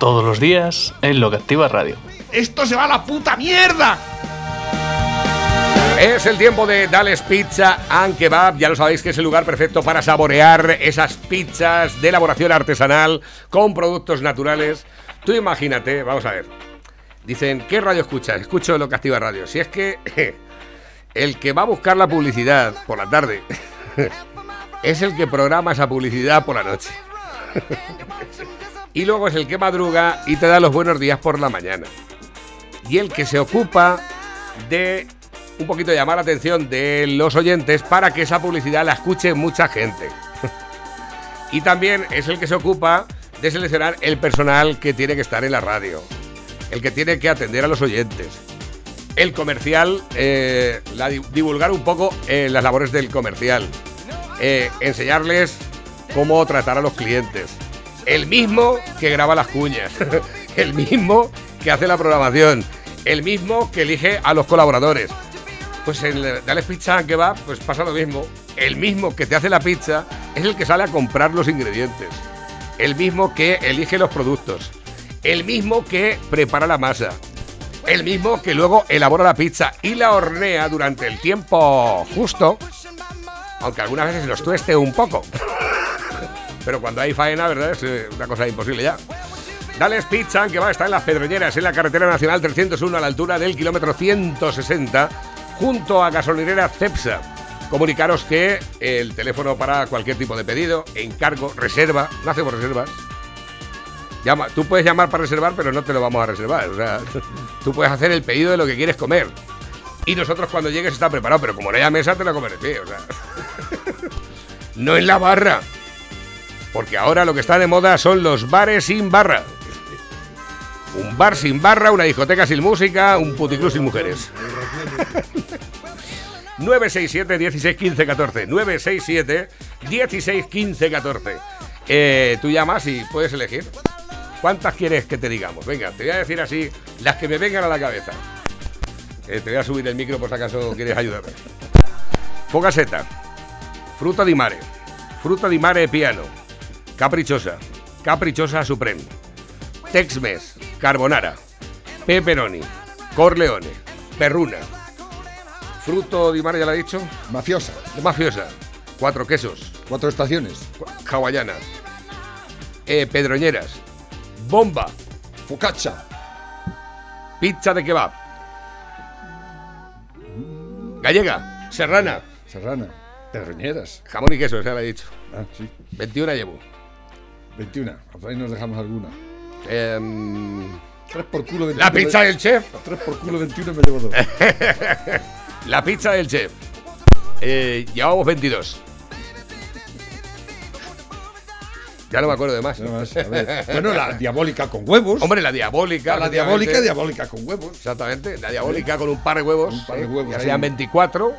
Todos los días en Locuativa Radio. ¡Esto se va a la puta mierda! Es el tiempo de Dale's Pizza and Kebab. Ya lo sabéis que es el lugar perfecto para saborear esas pizzas de elaboración artesanal con productos naturales. Tú imagínate, vamos a ver. Dicen, ¿qué radio escuchas? Escucho Locuativa Radio. Si es que el que va a buscar la publicidad por la tarde es el que programa esa publicidad por la noche. Y luego es el que madruga y te da los buenos días por la mañana. Y el que se ocupa de un poquito llamar la atención de los oyentes para que esa publicidad la escuche mucha gente. Y también es el que se ocupa de seleccionar el personal que tiene que estar en la radio. El que tiene que atender a los oyentes. El comercial, divulgar un poco las labores del comercial. Enseñarles cómo tratar a los clientes. El mismo que graba las cuñas, el mismo que hace la programación, el mismo que elige a los colaboradores. Pues en Dale's Pizza and Kebab pues pasa lo mismo. El mismo que te hace la pizza es el que sale a comprar los ingredientes. El mismo que elige los productos. El mismo que prepara la masa. El mismo que luego elabora la pizza y la hornea durante el tiempo justo. Aunque algunas veces nos tueste un poco. Pero cuando hay faena, ¿verdad? Es una cosa imposible ya. Dale's Pizza and Kebab está en Las Pedroñeras, en la carretera nacional 301, a la altura del kilómetro 160, junto a gasolinera Cepsa. Comunicaros que el teléfono para cualquier tipo de pedido, encargo, reserva, no hacemos reservas. Llama, tú puedes llamar para reservar, pero no te lo vamos a reservar. O sea, tú puedes hacer el pedido de lo que quieres comer. Y nosotros cuando llegues está preparado, pero como no haya mesa, te la comeré, tío. O sea, no en la barra. Porque ahora lo que está de moda son los bares sin barra. Un bar sin barra, una discoteca sin música, un puticlub sin mujeres. 967-1615-14. 967-1615-14. Tú llamas y puedes elegir. ¿Cuántas quieres que te digamos? Venga, te voy a decir así las que me vengan a la cabeza. Te voy a subir el micro por si acaso quieres ayudarme. Fogaceta. Fruta di mare. Fruta di mare piano. Caprichosa, Caprichosa Supreme, Tex-Mex, Carbonara, Pepperoni, Corleone, Perruna, Fruto di Mare, ya lo he dicho. Mafiosa. Mafiosa, Cuatro Quesos. Cuatro Estaciones. Hawaianas, Pedroñeras, Bomba, Focaccia, Pizza de Kebab, Gallega, Serrana. Serrana, Pedroñeras. Jamón y queso, ya lo he dicho. Ah, sí. 21 llevo. 21, ahí nos dejamos alguna. 3 por culo 21. La pizza del chef. 3 por culo 21 me llevo 2. La pizza del chef. Llevamos 22. Ya no me acuerdo de más. No más, a ver. Bueno, la diabólica con huevos. Hombre, la diabólica. La diabólica, diabólica con huevos. Exactamente, la diabólica con un par de huevos. Un par de huevos. Ya sean 24.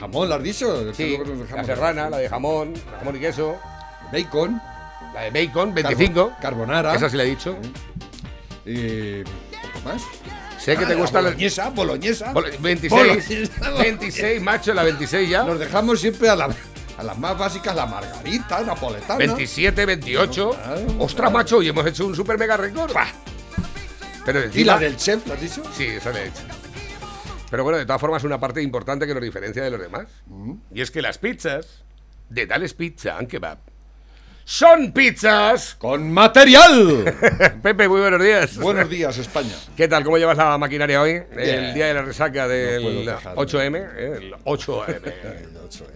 Jamón, ¿la has dicho? Sí, la serrana, la de jamón, jamón y queso. Bacon. La de bacon, 25. Carbonara. Esa sí la he dicho. ¿Qué más? Sé que te gusta la... Boloñesa, boloñesa. 26, macho, la 26 ya. Nos dejamos siempre a las más básicas, la margarita, napoletana. 27, 28. No, claro, ostras, claro. Macho, y hemos hecho un super mega récord. Pero encima, ¿y la del chef, la has dicho? Sí, esa la he hecho. Pero bueno, de todas formas, una parte importante que nos diferencia de los demás. Y es que las pizzas de Dale's Pizza and Kebab son pizzas con material. Pepe, muy buenos días. Buenos días, España. ¿Qué tal? ¿Cómo llevas la maquinaria hoy? Yeah. El día de la resaca del 8M. El 8M. El 8M.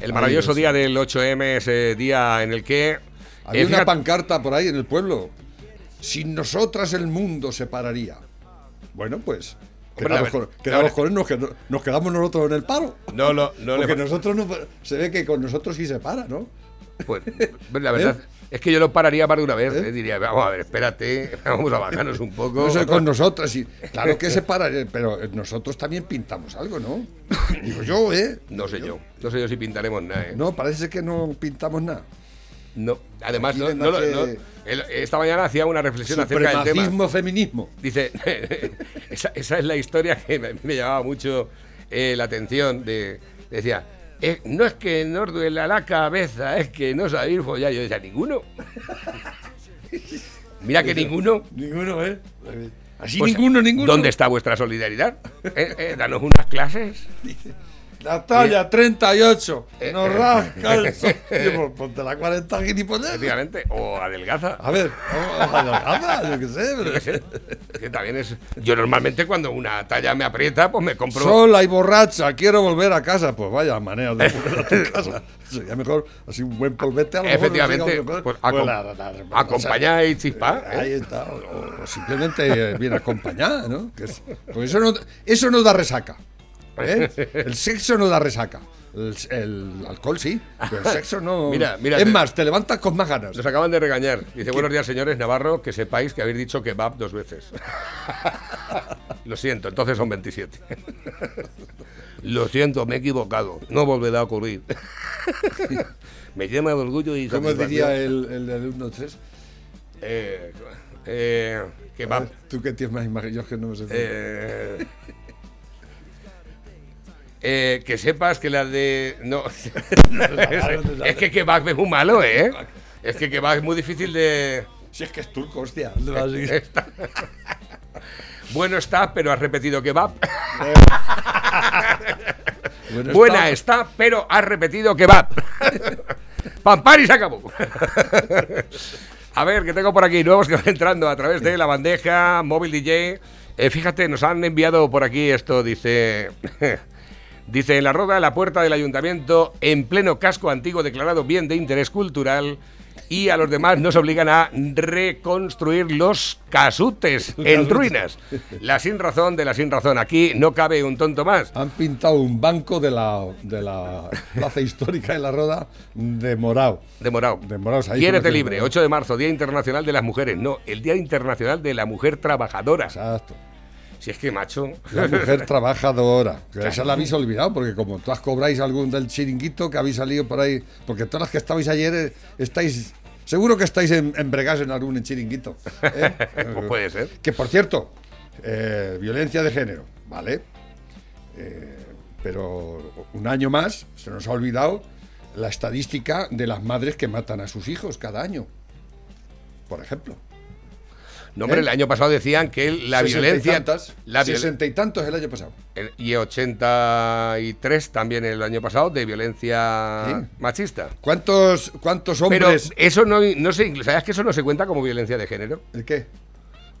El maravilloso día del 8M, ese día en el que... Había una pancarta por ahí en el pueblo. Sin nosotras el mundo se pararía. Bueno, pues... Quedamos con él, nos quedamos nosotros en el paro. Porque nosotros no, se ve que con nosotros sí se para, ¿no? Pues la verdad, Es que yo lo pararía más de una vez, diría, vamos a ver, espérate, vamos a bajarnos un poco. Eso con nosotros, sí. Claro que se para, pero nosotros también pintamos algo, ¿no? Digo yo, No sé yo. No sé yo si pintaremos nada, No, parece que no pintamos nada. No, además, esta mañana hacía una reflexión acerca del tema. Supremacismo, feminismo. Dice, esa es la historia que me llamaba mucho la atención. Decía, no es que nos duela la cabeza, es que no sabéis follar. Yo decía, ninguno. Mira que ninguno. Ninguno, Así pues, ninguno. ¿Dónde está vuestra solidaridad? Danos unas clases. La talla 38, nos rasca el sol. Ponte la 40 gilipollas. Efectivamente, o adelgaza. A ver, adelgaza, yo qué sé. Pero... Que también es... Yo normalmente cuando una talla me aprieta, pues me compro... Sola y borracha, quiero volver a casa. Pues vaya manera de volver a tu casa. Sería mejor así un buen polvete a lo efectivamente, mejor. Efectivamente, pues acompañar y chispar. Ahí está, o simplemente bien acompañada, ¿no? Pues eso no da resaca. El sexo no da resaca. El alcohol sí, pero el sexo no... Mira, es más, te levantas con más ganas. Nos acaban de regañar. Dice, buenos días, señores Navarro, que sepáis que habéis dicho kebab 2 veces. Lo siento, entonces son 27. Lo siento, me he equivocado. No volverá a ocurrir. Me llena de orgullo y... ¿Cómo diría el de 1-3? Kebab. Ver, tú que tienes más imágenes, yo que no me sé. Que sepas que la de... No, es que kebab es muy malo, Es que kebab es muy difícil de... Si es que es turco, hostia. Bueno está, pero has repetido kebab. Buena está, pero has repetido kebab. Pampar y se acabó. A ver, que tengo por aquí nuevos que van entrando a través de la bandeja, móvil DJ. Fíjate, nos han enviado por aquí esto, dice... Dice, en La Roda, la puerta del ayuntamiento, en pleno casco antiguo declarado bien de interés cultural, y a los demás nos obligan a reconstruir los casutes en ruinas. La sin razón de la sin razón. Aquí no cabe un tonto más. Han pintado un banco de la plaza histórica de La Roda de Morao. De Morao. Quiérete libre, 8 de marzo, Día Internacional de las Mujeres. No, el Día Internacional de la Mujer Trabajadora. Exacto. Si es que, macho... La mujer trabajadora. Claro. Esa la habéis olvidado, porque como todas cobráis algún del chiringuito que habéis salido por ahí... Porque todas las que estabais ayer estáis... Seguro que estáis embregados en algún chiringuito. Pues puede ser. Que, por cierto, violencia de género, ¿vale? Pero un año más se nos ha olvidado la estadística de las madres que matan a sus hijos cada año, por ejemplo. No, hombre, el año pasado decían que la violencia... 60 y tantos el año pasado. Y 83 también el año pasado de violencia machista. ¿Cuántos hombres...? Pero eso no se... ¿Sabes que eso no se cuenta como violencia de género? ¿El qué?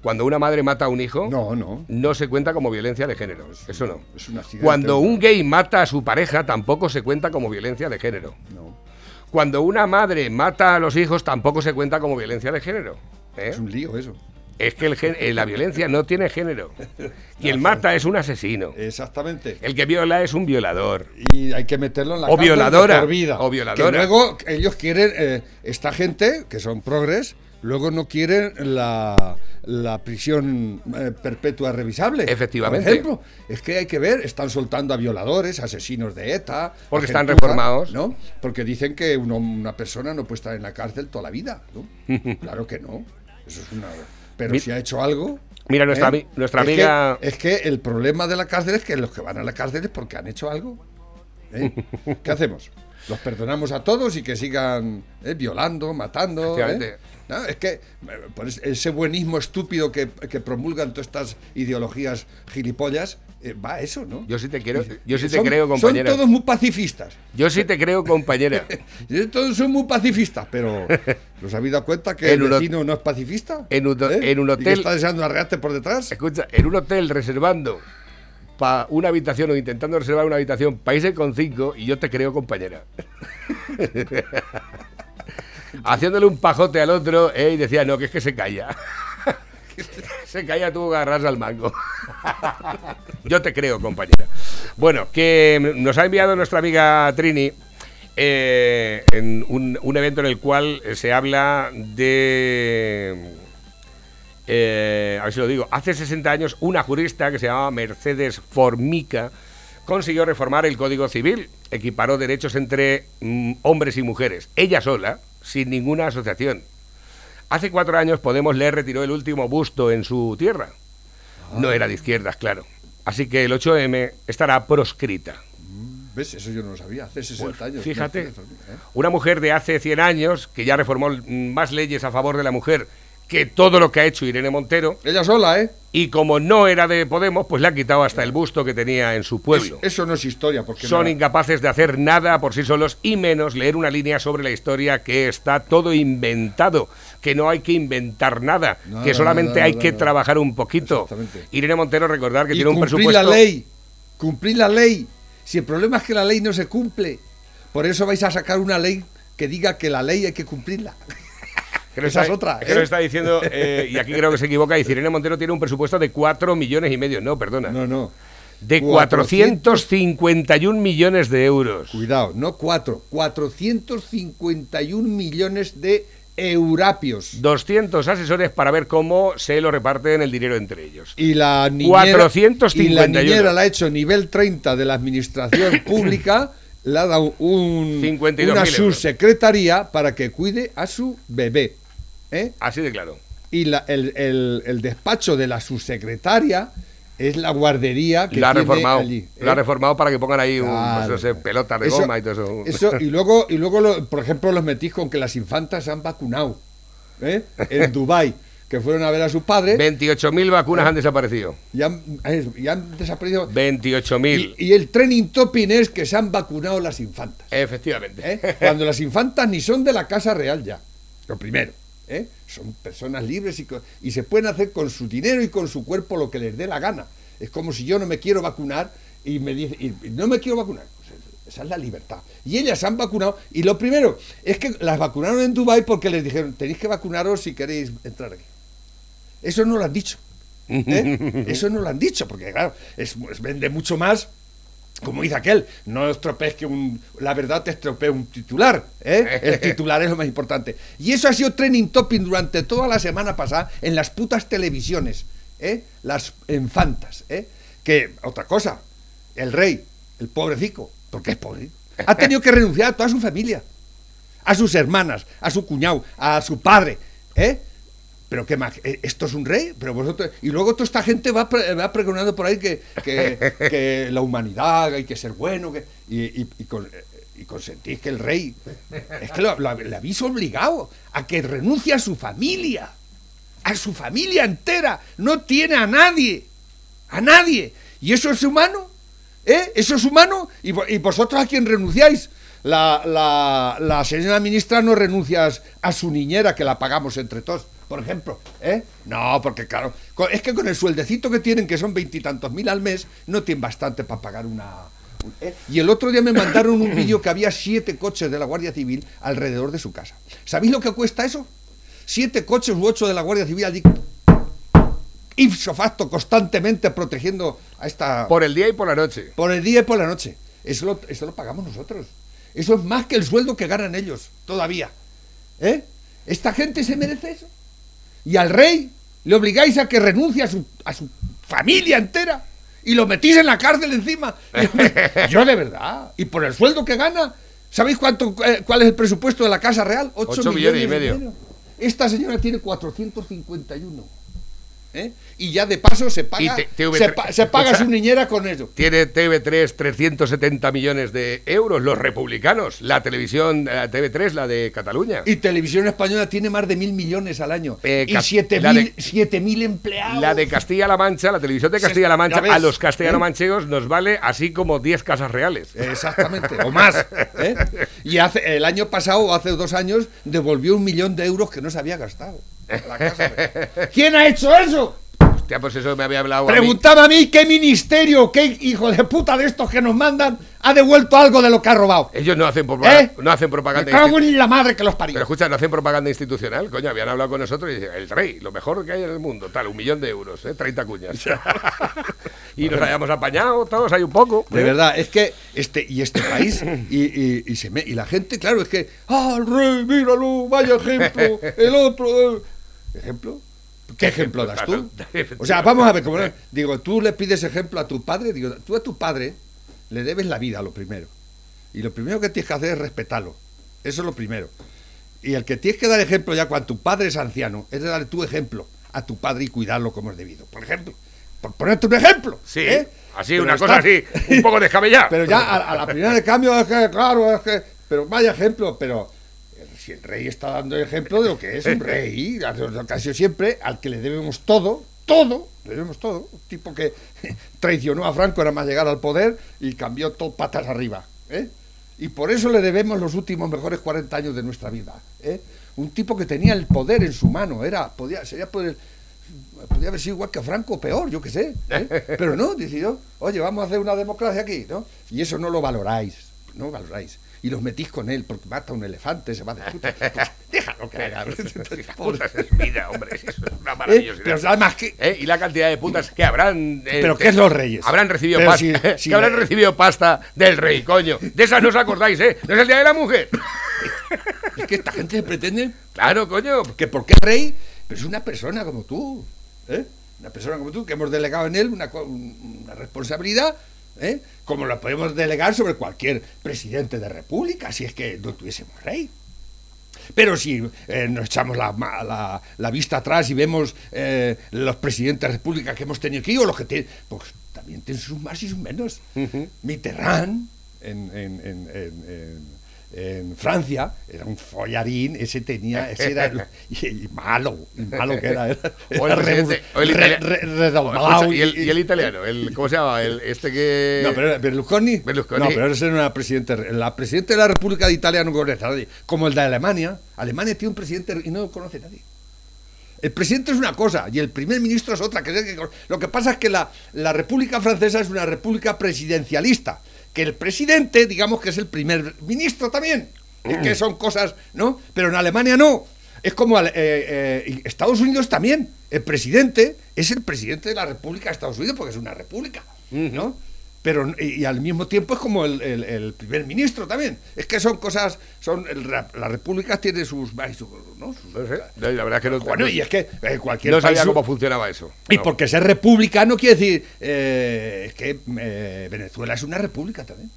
Cuando una madre mata a un hijo... No. No se cuenta como violencia de género. Eso no. Es un accidente. Cuando un gay mata a su pareja tampoco se cuenta como violencia de género. No. Cuando una madre mata a los hijos tampoco se cuenta como violencia de género. Es un lío eso. Es que la violencia no tiene género. Quien mata es un asesino. Exactamente. El que viola es un violador. Y hay que meterlo en la cárcel por vida. O violadora. Que luego ellos quieren, esta gente, que son progres, luego no quieren la prisión perpetua revisable. Efectivamente. Por ejemplo, es que hay que ver, están soltando a violadores, asesinos de ETA. Porque están reformados. ¿No? Porque dicen que una persona no puede estar en la cárcel toda la vida, ¿no? Claro que no. Eso es una... Pero si ha hecho algo... Mira, nuestra amiga... Es que el problema de la cárcel es que los que van a la cárcel es porque han hecho algo. ¿Qué hacemos? Los perdonamos a todos y que sigan violando, matando. No, es que pues, ese buenismo estúpido que promulgan todas estas ideologías gilipollas, va a eso, ¿no? Yo sí te creo, compañera. Son todos muy pacifistas. Yo sí te creo, compañera. Todos son muy pacifistas, pero ¿nos habéis dado cuenta que el vecino no es pacifista? En un hotel. ¿Y que está deseando arrearte por detrás? Escucha, en un hotel reservando para una habitación o intentando reservar una habitación, países con 5, y yo te creo, compañera. Haciéndole un pajote al otro, y decía, no, que es que se calla. Se calla, tú agarras al mango. Yo te creo, compañera. Bueno, que nos ha enviado nuestra amiga Trini en un evento en el cual se habla de... a ver si lo digo. Hace 60 años una jurista que se llamaba Mercedes Formica consiguió reformar el Código Civil, equiparó derechos entre hombres y mujeres, ella sola, sin ninguna asociación. Hace 4 años Podemos le retiró el último busto en su tierra. No era de izquierdas, claro. Así que el 8M estará proscrita. ¿Ves? Eso yo no lo sabía. Hace 60 años. Fíjate, una mujer de hace 100 años que ya reformó más leyes a favor de la mujer que todo lo que ha hecho Irene Montero. Ella sola, ¿eh? Y como no era de Podemos, pues le ha quitado hasta el busto que tenía en su pueblo. Eso no es historia, porque... Son incapaces de hacer nada por sí solos y menos leer una línea sobre la historia, que está todo inventado, que no hay que inventar nada, que solamente hay que trabajar un poquito. Irene Montero, recordar que tiene un presupuesto... Cumplir la ley, cumplir la ley. Si el problema es que la ley no se cumple, por eso vais a sacar una ley que diga que la ley hay que cumplirla. Esa es otra. Creo que está diciendo, y aquí creo que se equivoca, dice, Irene Montero tiene un presupuesto de 4 millones y medio. No, perdona. No, no. De 451 millones de euros. Cuidado, no 4. 451 millones de eurapios. 200 asesores para ver cómo se lo reparten el dinero entre ellos. Y la niñera, 451. Y la niñera la ha hecho nivel 30 de la administración pública. Le ha dado una subsecretaría euros para que cuide a su bebé. ¿Eh? Así de claro. Y el despacho de la subsecretaria es la guardería que la tiene reformado, allí. ¿Eh? Lo ha reformado para que pongan ahí claro, no sé, pelotas de goma y todo eso. Y luego por ejemplo, los metís con que las infantas se han vacunado, ¿eh? En Dubái, que fueron a ver a sus padres. 28.000 vacunas han desaparecido. Ya han desaparecido 28.000. Y el trending topic es que se han vacunado las infantas. Efectivamente. ¿Eh? Cuando las infantas ni son de la Casa Real ya. Lo primero. ¿Eh? Son personas libres y se pueden hacer con su dinero y con su cuerpo lo que les dé la gana. Es como si yo no me quiero vacunar y me dice, y no me quiero vacunar. Esa es la libertad. Y ellas se han vacunado. Y lo primero es que las vacunaron en Dubái porque les dijeron, tenéis que vacunaros si queréis entrar aquí. Eso no lo han dicho, ¿eh? Eso no lo han dicho, porque claro, vende mucho más, como dice aquel, no estropees que la verdad te estropea un titular, ¿eh? El titular es lo más importante. Y eso ha sido trending topic durante toda la semana pasada en las putas televisiones, ¿eh? Las infantas, ¿eh? Que, otra cosa, el rey, el pobrecico, porque es pobre, ha tenido que renunciar a toda su familia, a sus hermanas, a su cuñado, a su padre, ¿eh? Pero qué más, esto es un rey, pero vosotros... Y luego toda esta gente va pregonando por ahí que la humanidad, hay que ser bueno, que... y consentís que el rey... Es que lo habéis obligado a que renuncie a su familia entera, no tiene a nadie, y eso es humano, ¿eh? Eso es humano, y vosotros a quién renunciáis. La señora ministra no renuncia a su niñera, que la pagamos entre todos, por ejemplo, ¿eh? No, porque claro, es que con el sueldecito que tienen, que son 20 y tantos mil al mes, no tienen bastante para pagar una... ¿eh? Y el otro día me mandaron un vídeo que había 7 coches de la Guardia Civil alrededor de su casa. ¿Sabéis lo que cuesta eso? 7 coches u 8 de la Guardia Civil allí, ipso facto, constantemente protegiendo a esta... Por el día y por la noche. Por el día y por la noche. Eso lo pagamos nosotros. Eso es más que el sueldo que ganan ellos, todavía, ¿eh? ¿Esta gente se merece eso? Y al rey le obligáis a que renuncie a su familia entera y lo metís en la cárcel encima. Yo de verdad. Y por el sueldo que gana, ¿sabéis cuál es el presupuesto de la Casa Real? 8 millones y medio. Esta señora tiene 451. ¿Eh? Y ya de paso se paga, se paga su niñera con eso. Tiene TV3 370 millones de euros, los republicanos. La televisión, la TV3, la de Cataluña. Y Televisión Española tiene más de 1.000 millones al año. Y 7.000 empleados. La de Castilla-La Mancha, la televisión de Castilla-La Mancha, a los castellano-manchegos nos vale así como 10 casas reales. Exactamente, o más. ¿Eh? Y el año pasado, hace 2 años, devolvió 1 millón de euros que no se había gastado. ¿Quién ha hecho eso? Hostia, pues eso me había hablado. Preguntaba a mí qué ministerio, qué hijo de puta de estos que nos mandan ha devuelto algo de lo que ha robado. Ellos no hacen propaganda. No hacen propaganda. Me cago en la madre que los parió. Pero escucha, no hacen propaganda institucional, coño. Habían hablado con nosotros y dicen, el rey, lo mejor que hay en el mundo, tal, 1.000.000 de euros, 30 cuñas. Y nos hayamos apañado todos, hay un poco. De verdad, es que este país y la gente, claro, es que, ah, el rey, míralo, vaya ejemplo, el otro, ejemplo. ¿Qué ejemplo das tú? O sea, vamos a ver, como digo, tú le pides ejemplo a tu padre, digo, tú a tu padre le debes la vida, lo primero. Y lo primero que tienes que hacer es respetarlo. Eso es lo primero. Y el que tienes que dar ejemplo ya cuando tu padre es anciano es de darle tu ejemplo a tu padre y cuidarlo como es debido. Por ejemplo, por ponerte un ejemplo. Sí, ¿eh? Así, pero una cosa así, un poco descabellada. Pero ya a la primera de cambio es que, claro, es que... Pero vaya ejemplo, pero... Si el rey está dando ejemplo de lo que es un rey, casi siempre, al que le debemos todo, le debemos todo. Un tipo que traicionó a Franco nada más llegar al poder y cambió todo patas arriba, ¿eh? Y por eso le debemos los últimos mejores 40 años de nuestra vida, ¿eh? Un tipo que tenía el poder en su mano, podía haber sido igual que Franco o peor, yo qué sé, ¿eh? Pero no, decidió, oye, vamos a hacer una democracia aquí, ¿no? Y eso no lo valoráis, Y los metís con él, porque mata a un elefante, se va de puta. Pues, déjalo que haga. Putas es vida, hombre. Es una maravillosidad. Pero además que... Y la cantidad de putas que habrán... ¿Pero qué es los reyes? Habrán recibido pasta. Si habrán recibido pasta del rey, coño. De esas no os acordáis, ¿eh? No es el Día de la Mujer. Es que esta gente pretende... Claro, coño. Que porque es rey, pero es una persona como tú, ¿eh? Una persona como tú, que hemos delegado en él una responsabilidad... ¿eh? Como la podemos delegar sobre cualquier presidente de república, si es que no tuviésemos rey. Pero si nos echamos la vista atrás y vemos los presidentes de república que hemos tenido aquí, o los que tienen, pues también tienen sus más y sus menos. Mitterrand en Francia era un follarín, ese era malo que era. Y el italiano, ¿cómo se llama? No, pero Berlusconi. No, pero ese no era presidente. La presidenta de la República de Italia no conoce a nadie. Como el de Alemania. Alemania tiene un presidente y no lo conoce a nadie. El presidente es una cosa y el primer ministro es otra. Lo que pasa es que la República Francesa es una república presidencialista. Que el presidente, digamos que es el primer ministro también. Es que son cosas, ¿no? Pero en Alemania no. Es como Estados Unidos también. El presidente es el presidente de la República de Estados Unidos porque es una república, ¿no? Pero, y al mismo tiempo es como el primer ministro también. Es que son cosas... las repúblicas tienen sus... ¿no? La verdad es que no... Bueno, y es que cualquier país... No sabía cómo funcionaba eso. Y porque ser república no quiere decir... es que Venezuela es una república también.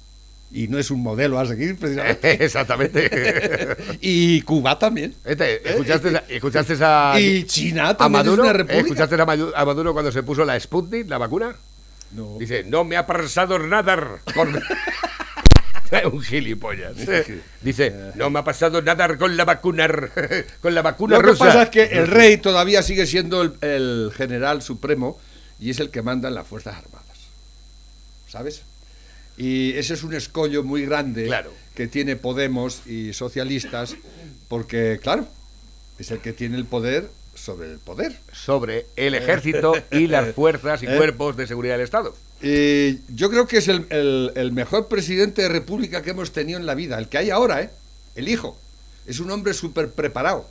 Y no es un modelo a seguir, precisamente. Exactamente. Y Cuba también. ¿Escuchaste Y China también Maduro, es una república. ¿Escuchaste a Maduro cuando se puso la Sputnik, la vacuna? No. Dice, no me ha pasado nada con... Un gilipollas. Dice, no me ha pasado nada con la vacuna rusa. Lo que pasa es que el rey todavía sigue siendo el general supremo y es el que manda en las Fuerzas Armadas, ¿sabes? Y ese es un escollo muy grande, claro, que tiene Podemos y socialistas, porque, claro, es el que tiene el poder... sobre el poder. Sobre el ejército y las fuerzas y cuerpos de seguridad del Estado. Yo creo que es el mejor presidente de república que hemos tenido en la vida. El que hay ahora, ¿eh? El hijo. Es un hombre súper preparado.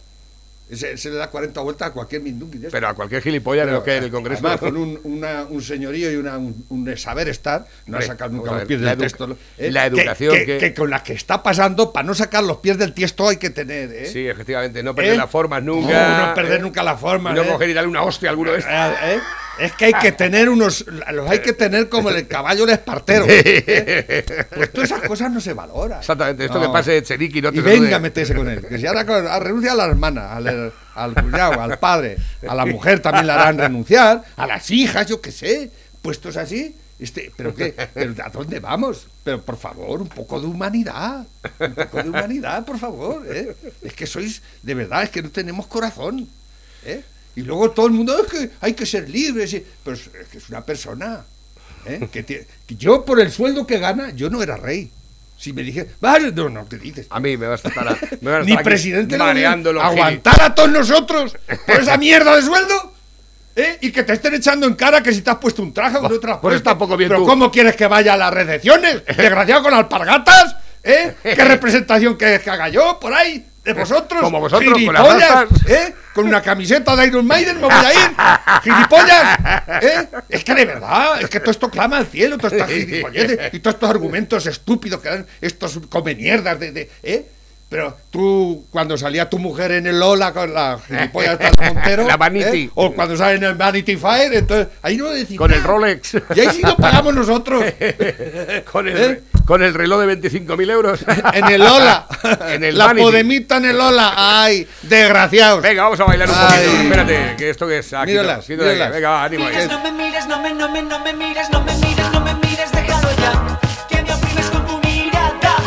Se le da 40 vueltas a cualquier mindungui. Pero a cualquier gilipollas de lo que en el Congreso. Además, con un señorío y un saber estar, no ha sacado nunca los pies del tiesto. La educación que con la que está pasando, para no sacar los pies del tiesto hay que tener, ¿eh? Sí, efectivamente, no perder las formas nunca. No perder nunca las formas. No coger y darle una hostia a alguno de estos. Es que hay que tener los hay que tener como el caballo del espartero, ¿eh? Pues todas esas cosas no se valoran. Exactamente, esto que pase de Cheriqui no te... Y venga, meterse con él, que si ahora renuncia a la hermana, al cuñado, al padre, a la mujer también la harán renunciar, a las hijas, yo qué sé, puestos así, pero ¿a dónde vamos? Pero por favor, un poco de humanidad, por favor, ¿eh? Es que sois, de verdad, es que no tenemos corazón, ¿eh? Y luego todo el mundo, es que hay que ser libres. Pero es que es una persona, ¿eh? Que yo, por el sueldo que gana, yo no era rey. Si me dije, vale, no, ¿qué dices? A mí me vas a estar ni presidente, aguantar a todos nosotros por esa mierda de sueldo. Y que te estén echando en cara que si te has puesto un traje o no te has puesto. Pues tampoco bien. Pero tú, ¿cómo quieres que vaya a las recepciones? ¿Desgraciado con alpargatas? ¿Qué representación quieres que haga yo por ahí? ¿De vosotros? Como vosotros, gilipollas, con las con una camiseta de Iron Maiden me voy a ir. ¡Gilipollas! Es que de verdad, es que todo esto clama al cielo, todas estas gilipolleces y todos estos argumentos estúpidos que dan estos comemierdas de. Pero tú, cuando salía tu mujer en el Lola con la gilipollas de Montero, la Vanity, o cuando sale en el Vanity Fair, entonces ahí no decimos. Con el Rolex. Y ahí sí lo pagamos nosotros. Con el reloj de 25.000 euros. En el Lola. En el la Vanity. Podemita en el Lola. Ay, desgraciados. Venga, vamos a bailar un poquito. Espérate, que esto que es aquí. Míralas, míralas. Venga, va, ánimo. No me mires, no me mires, no me mires, no me mires, déjalo ya. Que me oprimes con tu mirada.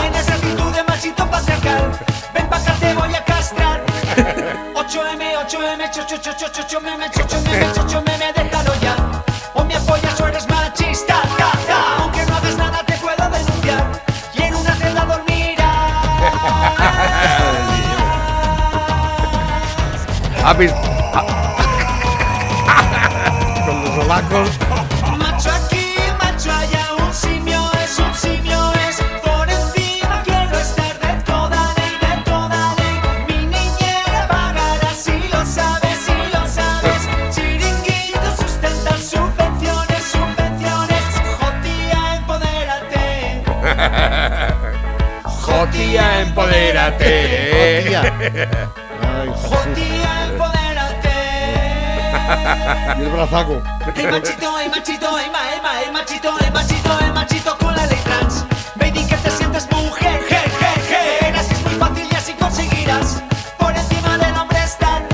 Tienes actitud de machito patriarcal. Ven pa' acá, te voy a castrar. 8M, chocho, déjalo ya. O me apoyas o eres machista. Aunque no hagas nada te puedo denunciar. Y en una celda dormirás. ¿Has visto? Con los solacos. Macho aquí, macho allá. Un simio es por encima. Quiero estar de toda ley. Mi niñera pagará si lo sabes, si lo sabes. Chiringuitos sustentan subvenciones, subvenciones. Jotía, empodérate. Jotía, empodérate. Jotía, empodérate. Y el brazaco. Ay, machito, ay, machito, ay, ay, machito, ay, machito, ay, machito con la ley trans. Baby, que te sientes mujer, así es muy fácil y así conseguirás. Por encima del hombre están.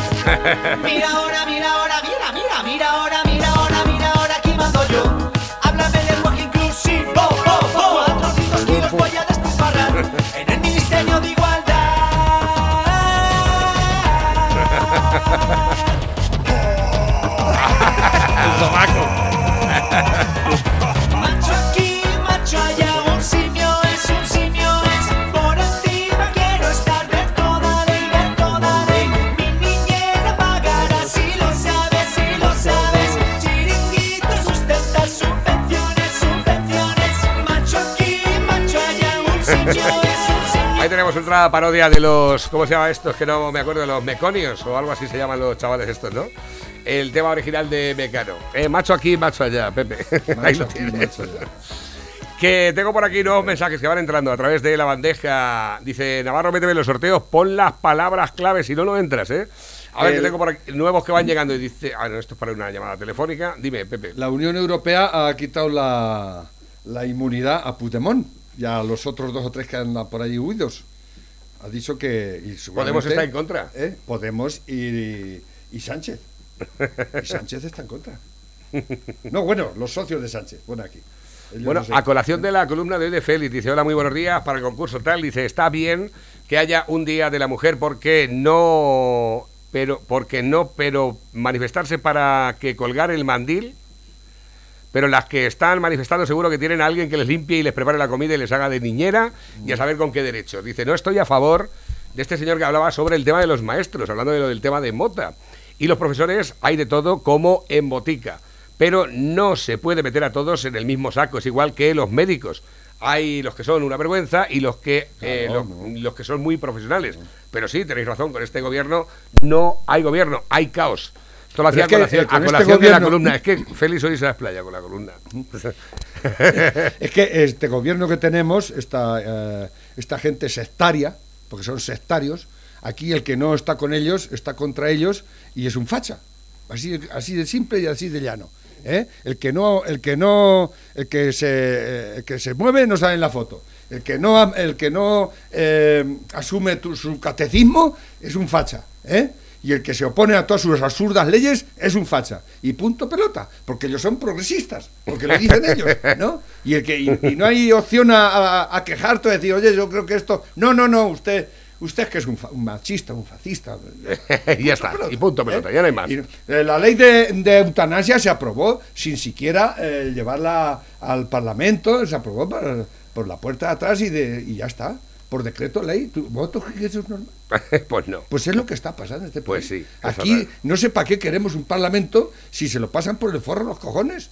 Mira ahora, mira ahora, mira, mira, mira ahora, mira ahora, mira ahora, aquí mando yo. Háblame lenguaje inclusivo, 400 kilos voy a despilfarrar en el Ministerio de Igualdad. Macho aquí, macho allá, un simio es por encima. Quiero estar de toda ley, mi niñera pagará si lo sabes, chiringuitos sustentan subvenciones, subvenciones. Macho aquí, macho allá, un simio es un simio. Ahí tenemos otra parodia de los, ¿cómo se llama estos? Que no me acuerdo, los meconios o algo así se llaman los chavales estos, ¿no? El tema original de Mecano. Macho aquí, macho allá, Pepe. Macho ahí lo tienes. Aquí, que tengo por aquí nuevos mensajes que van entrando a través de la bandeja. Dice, Navarro, méteme en los sorteos, pon las palabras clave, si no, no entras, ¿eh? A ver, que tengo por aquí nuevos que van llegando y dice... Ah, no, esto es para una llamada telefónica. Dime, Pepe. La Unión Europea ha quitado la inmunidad a Puigdemont y a los otros dos o tres que andan por ahí huidos. Ha dicho que... Y Podemos está en contra. Podemos y Sánchez. Y Sánchez está en contra. No, bueno, los socios de Sánchez. Bueno, aquí. Bueno, no sé. A colación de la columna de hoy de Félix, dice, hola, muy buenos días, para el concurso tal, dice, está bien que haya un día de la mujer porque no, pero manifestarse para que colgar el mandil, pero las que están manifestando seguro que tienen a alguien que les limpie y les prepare la comida y les haga de niñera y a saber con qué derecho. Dice, no estoy a favor de este señor que hablaba sobre el tema de los maestros, hablando de lo del tema de Mota. Y los profesores hay de todo como en botica, pero no se puede meter a todos en el mismo saco, es igual que los médicos. Hay los que son una vergüenza y los que, los que son muy profesionales. Pero sí, tenéis razón, con este gobierno no hay gobierno, hay caos. Esto lo hacía a colación de la columna. Es que Félix hoy se las playa con la columna. Es que este gobierno que tenemos, esta gente sectaria, porque son sectarios, aquí el que no está con ellos está contra ellos y es un facha. Así de simple y así de llano. El que se mueve no sale en la foto. El que no asume su catecismo es un facha, Y el que se opone a todas sus absurdas leyes es un facha. Y punto pelota, porque ellos son progresistas, porque lo dicen ellos, ¿no? Y el que y no hay opción a quejarte o decir, oye, yo creo que esto... No, usted es que es un machista, un fascista. Y ya está, pelota, y punto pelota, ya no hay más. La ley de eutanasia se aprobó sin siquiera llevarla al Parlamento, se aprobó por la puerta de atrás y ya está. por decreto ley. ¿Tú, vosotros crees que eso es normal? Pues no. Pues es lo que está pasando en este país. Pues sí. Aquí no sé para qué queremos un parlamento si se lo pasan por el forro los cojones.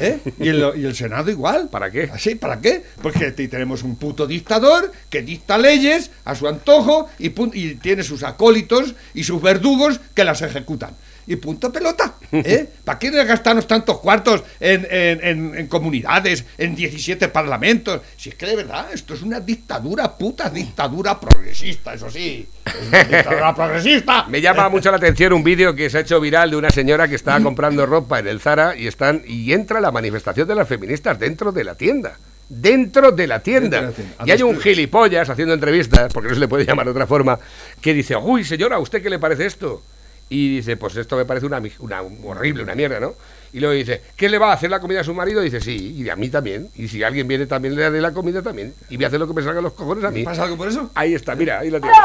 ¿Eh? Y el Senado igual. ¿Para qué? ¿Sí? ¿Para qué? Porque tenemos un puto dictador que dicta leyes a su antojo y tiene sus acólitos y sus verdugos que las ejecutan. Y punto pelota, ¿eh? ¿Para qué gastarnos tantos cuartos en comunidades, en 17 parlamentos? Si es que de verdad, esto es una dictadura puta, dictadura progresista, eso sí. Es una dictadura progresista. Me llama mucho la atención un vídeo que se ha hecho viral de una señora que estaba comprando ropa en el Zara y entra la manifestación de las feministas dentro de la tienda. Dentro de la tienda. Y hay un gilipollas haciendo entrevistas, porque no se le puede llamar de otra forma, que dice, uy, señora, ¿a usted qué le parece esto? Y dice, pues esto me parece horrible, una mierda, ¿no? Y luego dice, ¿qué le va a hacer la comida a su marido? Y dice, sí, y a mí también. Y si alguien viene también le haré la comida también. Y voy a hacer lo que me salgan los cojones a mí. ¿Pasa algo por eso? Ahí está, mira, ahí lo tiene.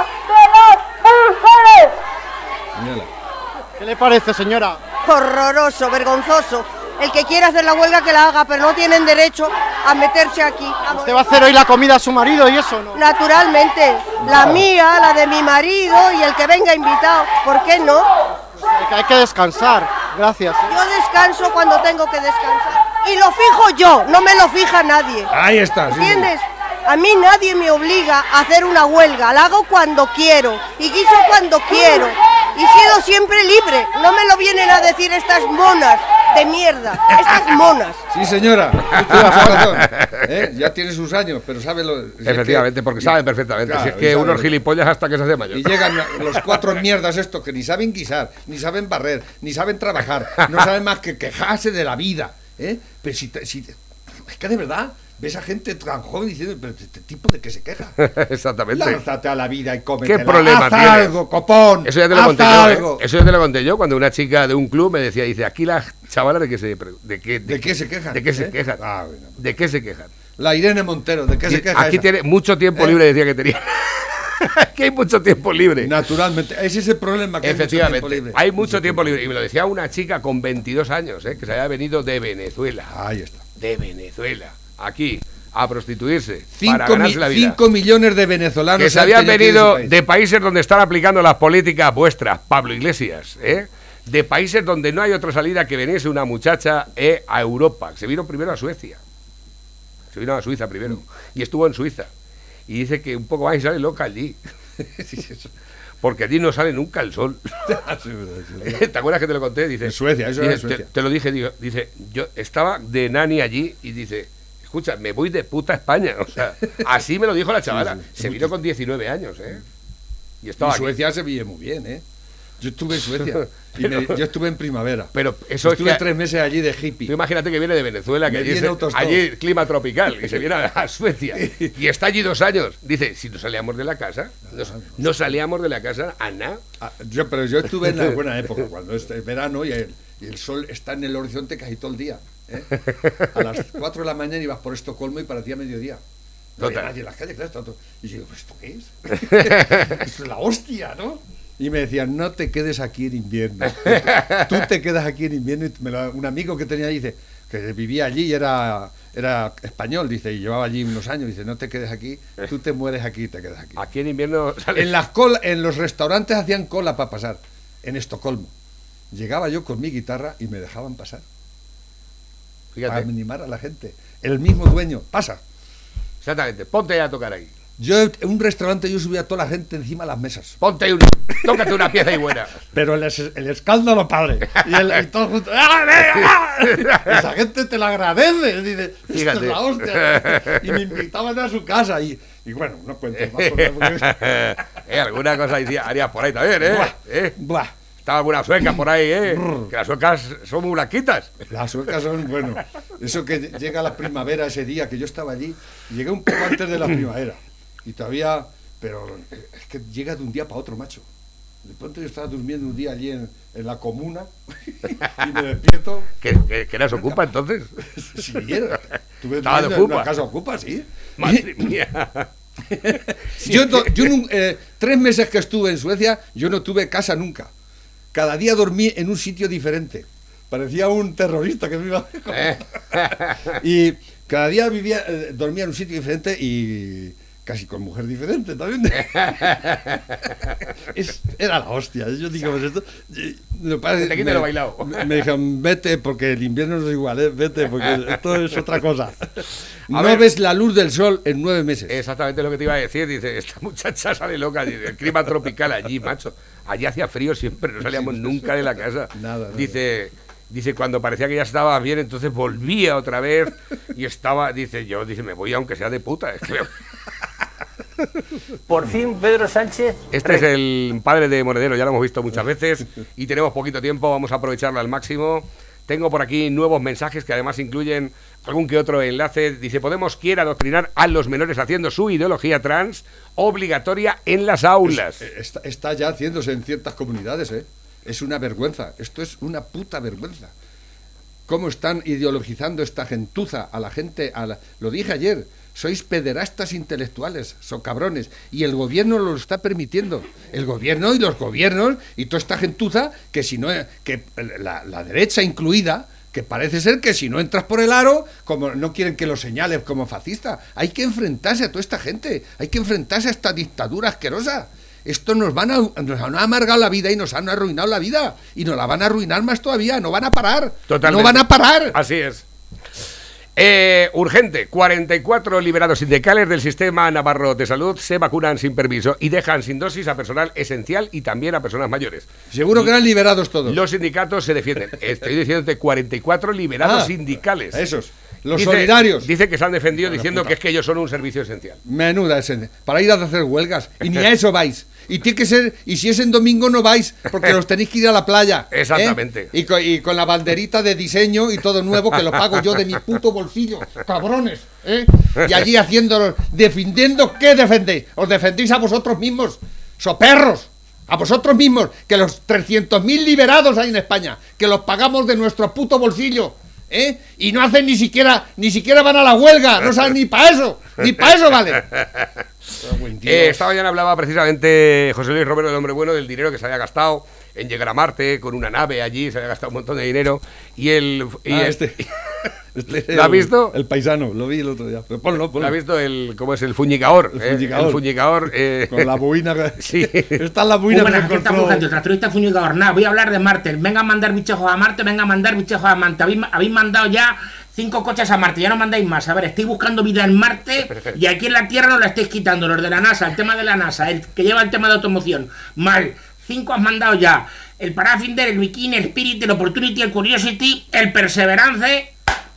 ¿Qué le parece, señora? Horroroso, vergonzoso. El que quiera hacer la huelga que la haga, pero no tienen derecho a meterse aquí. ¿Usted va a hacer hoy la comida a su marido y eso, no? Naturalmente, no. La mía, la de mi marido y el que venga invitado. ¿Por qué no? Pues hay que descansar, gracias. Yo descanso cuando tengo que descansar. Y lo fijo yo, no me lo fija nadie. Ahí está. ¿Entiendes? Sí. A mí nadie me obliga a hacer una huelga, la hago cuando quiero y guiso cuando quiero. Y sido siempre libre, no me lo vienen a decir estas monas de mierda, estas monas. Sí, señora, ya tiene sus años, pero sabe lo... Si efectivamente, porque sabe perfectamente, claro, si es que unos gilipollas hasta que se hace mayor. Y llegan los cuatro mierdas estos que ni saben guisar, ni saben barrer, ni saben trabajar, no saben más que quejarse de la vida, ¿eh? Pero si es que de verdad... Ves a gente tan joven diciendo, pero este tipo de que se queja. Exactamente. Lánzate a la vida y cómetela. ¿Qué problema tiene? Haz algo, copón. Eso ya te lo conté yo. Eso ya te lo conté yo cuando una chica de un club me decía, dice, aquí las chavalas ¿de qué se quejan? Ah, bueno. ¿De qué se quejan? La Irene Montero, ¿de qué se queja? Aquí esa tiene mucho tiempo libre, decía que tenía. Que hay mucho tiempo libre. Naturalmente, ese es el problema, que efectivamente, hay mucho tiempo libre. Y me lo decía una chica con 22 años, que se había venido de Venezuela. Ahí está. De Venezuela. Aquí, a prostituirse, para ganarse la vida. 5 millones de venezolanos que se habían venido de países donde están aplicando las políticas vuestras, Pablo Iglesias, ¿eh? De países donde no hay otra salida que venirse una muchacha a Europa. Se vino primero a Suecia. Se vino a Suiza primero. Y estuvo en Suiza. Y dice que un poco más y sale loca allí. Porque allí no sale nunca el sol. ¿Te acuerdas que te lo conté? Dice, en Suecia, eso era Suecia. Te lo dije, dice, yo estaba de nani allí y dice... Escucha, me voy de puta España, o sea, así me lo dijo la chavala. Se vino con 19 años, ¿eh? Y estaba en Suecia aquí. Se vive muy bien, ¿eh? Yo estuve en Suecia, yo estuve en primavera. Pero eso estuve es que, 3 meses allí de hippie. Tú imagínate que viene de Venezuela, que allí clima tropical, y se viene a Suecia. Y está allí 2 años. Dice, si no salíamos de la casa, no salíamos de la casa, Ana. Pero yo estuve en la buena época, cuando es verano y el sol está en el horizonte casi todo el día. ¿Eh? A las 4 de la mañana ibas por Estocolmo y parecía mediodía. No había nadie en las calles, claro. Y yo digo, ¿pero esto qué es? Es la hostia, ¿no? Y me decían, no te quedes aquí en invierno. Tú te quedas aquí en invierno. Y un amigo que tenía allí, dice, que vivía allí y era español, dice, y llevaba allí unos años, dice, no te quedes aquí, tú te mueres aquí y te quedas aquí. Aquí en invierno sales... En los restaurantes hacían cola para pasar. En Estocolmo. Llegaba yo con mi guitarra y me dejaban pasar. Fíjate. Para animar a la gente. El mismo dueño. Pasa. Exactamente. Ponte a tocar ahí. Yo en un restaurante yo subía a toda la gente encima de las mesas. Ponte ahí tócate una pieza y buena. Pero el escándalo padre. Y todo junto. ¡Ah, venga! Esa gente te la agradece. Dice, fíjate. Esto es la hostia. Y me invitaban a su casa. Y bueno, no cuentes más. Porque... alguna cosa harías por ahí también, ¿eh? Buah. Estaba alguna sueca por ahí, ¿eh? Que las suecas son muy blanquitas. Las suecas son, bueno, eso que llega la primavera ese día que yo estaba allí, llegué un poco antes de la primavera. Y todavía, pero es que llega de un día para otro, macho. De pronto yo estaba durmiendo un día allí en la comuna y me despierto. ¿Que eras ocupa entonces? Sí, estaba de ocupa. En una casa ocupa, sí. Madre mía. Yo 3 meses que estuve en Suecia, yo no tuve casa nunca. Cada día dormí en un sitio diferente. Parecía un terrorista que me iba a... Y cada día dormía en un sitio diferente y casi con mujer diferente también. Era la hostia. Yo digo, pues esto... Te quito lo bailado. Me dijeron, vete, porque el invierno no es igual, ¿eh? Vete, porque esto es otra cosa. No ves la luz del sol en 9 meses. Exactamente lo que te iba a decir. Dice, esta muchacha sale loca. Dice, el clima tropical allí, macho. Allí hacía frío siempre, no salíamos nunca de la casa. Nada, nada. Dice, cuando parecía que ya estaba bien, entonces volvía otra vez y estaba... Dice, me voy aunque sea de puta, creo. Por fin, Pedro Sánchez... Este es el padre de Monedero, ya lo hemos visto muchas veces y tenemos poquito tiempo, vamos a aprovecharlo al máximo. Tengo por aquí nuevos mensajes que además incluyen algún que otro enlace. Dice, Podemos quiere adoctrinar a los menores haciendo su ideología trans obligatoria en las aulas. Está ya haciéndose en ciertas comunidades, ¿eh? Es una vergüenza, esto es una puta vergüenza. ¿Cómo están ideologizando esta gentuza a la gente? Lo dije ayer, sois pederastas intelectuales, socabrones, y el gobierno lo está permitiendo. El gobierno y los gobiernos y toda esta gentuza que si no, que la derecha incluida, que parece ser que si no entras por el aro, como no quieren que lo señales como fascista. Hay que enfrentarse a toda esta gente, hay que enfrentarse a esta dictadura asquerosa. Esto nos han amargado la vida y nos han arruinado la vida. Y nos la van a arruinar más todavía. No van a parar. Totalmente. No van a parar. Así es. Urgente. 44 liberados sindicales del sistema navarro de salud se vacunan sin permiso y dejan sin dosis a personal esencial y también a personas mayores. Seguro que eran liberados todos. Los sindicatos se defienden. Estoy diciéndote 44 liberados sindicales. Esos. Los solidarios. Dice que se han defendido diciendo que es que ellos son un servicio esencial. Menuda esencia. Para ir a hacer huelgas. Y ni a eso vais. Y tiene que ser, y si es en domingo no vais, porque los tenéis que ir a la playa. Exactamente. Y con la banderita de diseño y todo nuevo, que lo pago yo de mi puto bolsillo. Cabrones, ¿eh? Y allí haciéndolos, defendiendo, ¿qué defendéis? Os defendéis a vosotros mismos, soperros. A vosotros mismos, que los 300.000 liberados hay en España, que los pagamos de nuestro puto bolsillo, ¿eh? Y no hacen ni siquiera van a la huelga, no saben ni para eso vale. Esta mañana hablaba precisamente José Luis Romero, el hombre bueno, del dinero que se había gastado en llegar a Marte con una nave allí, se había gastado un montón de dinero y él... ¿Lo has visto? El paisano, lo vi el otro día. Pero ponlo. ¿Lo has visto? ¿Cómo es? El fuñicador. El fuñicador. Con la boina. Sí. Está la boina. Bueno, que está buscando el altruista fuñicador. Nada, voy a hablar de Marte. Venga a mandar bichejos a Marte, venga a mandar bichejos a Marte. Habéis mandado ya 5 coches a Marte, ya no mandáis más. A ver, estoy buscando vida en Marte y aquí en la Tierra nos la estáis quitando. Los de la NASA, el tema de la NASA, el que lleva el tema de automoción. Mal. 5 has mandado ya. El Pathfinder, el Viking, el Spirit, el Opportunity, el Curiosity, el Perseverance...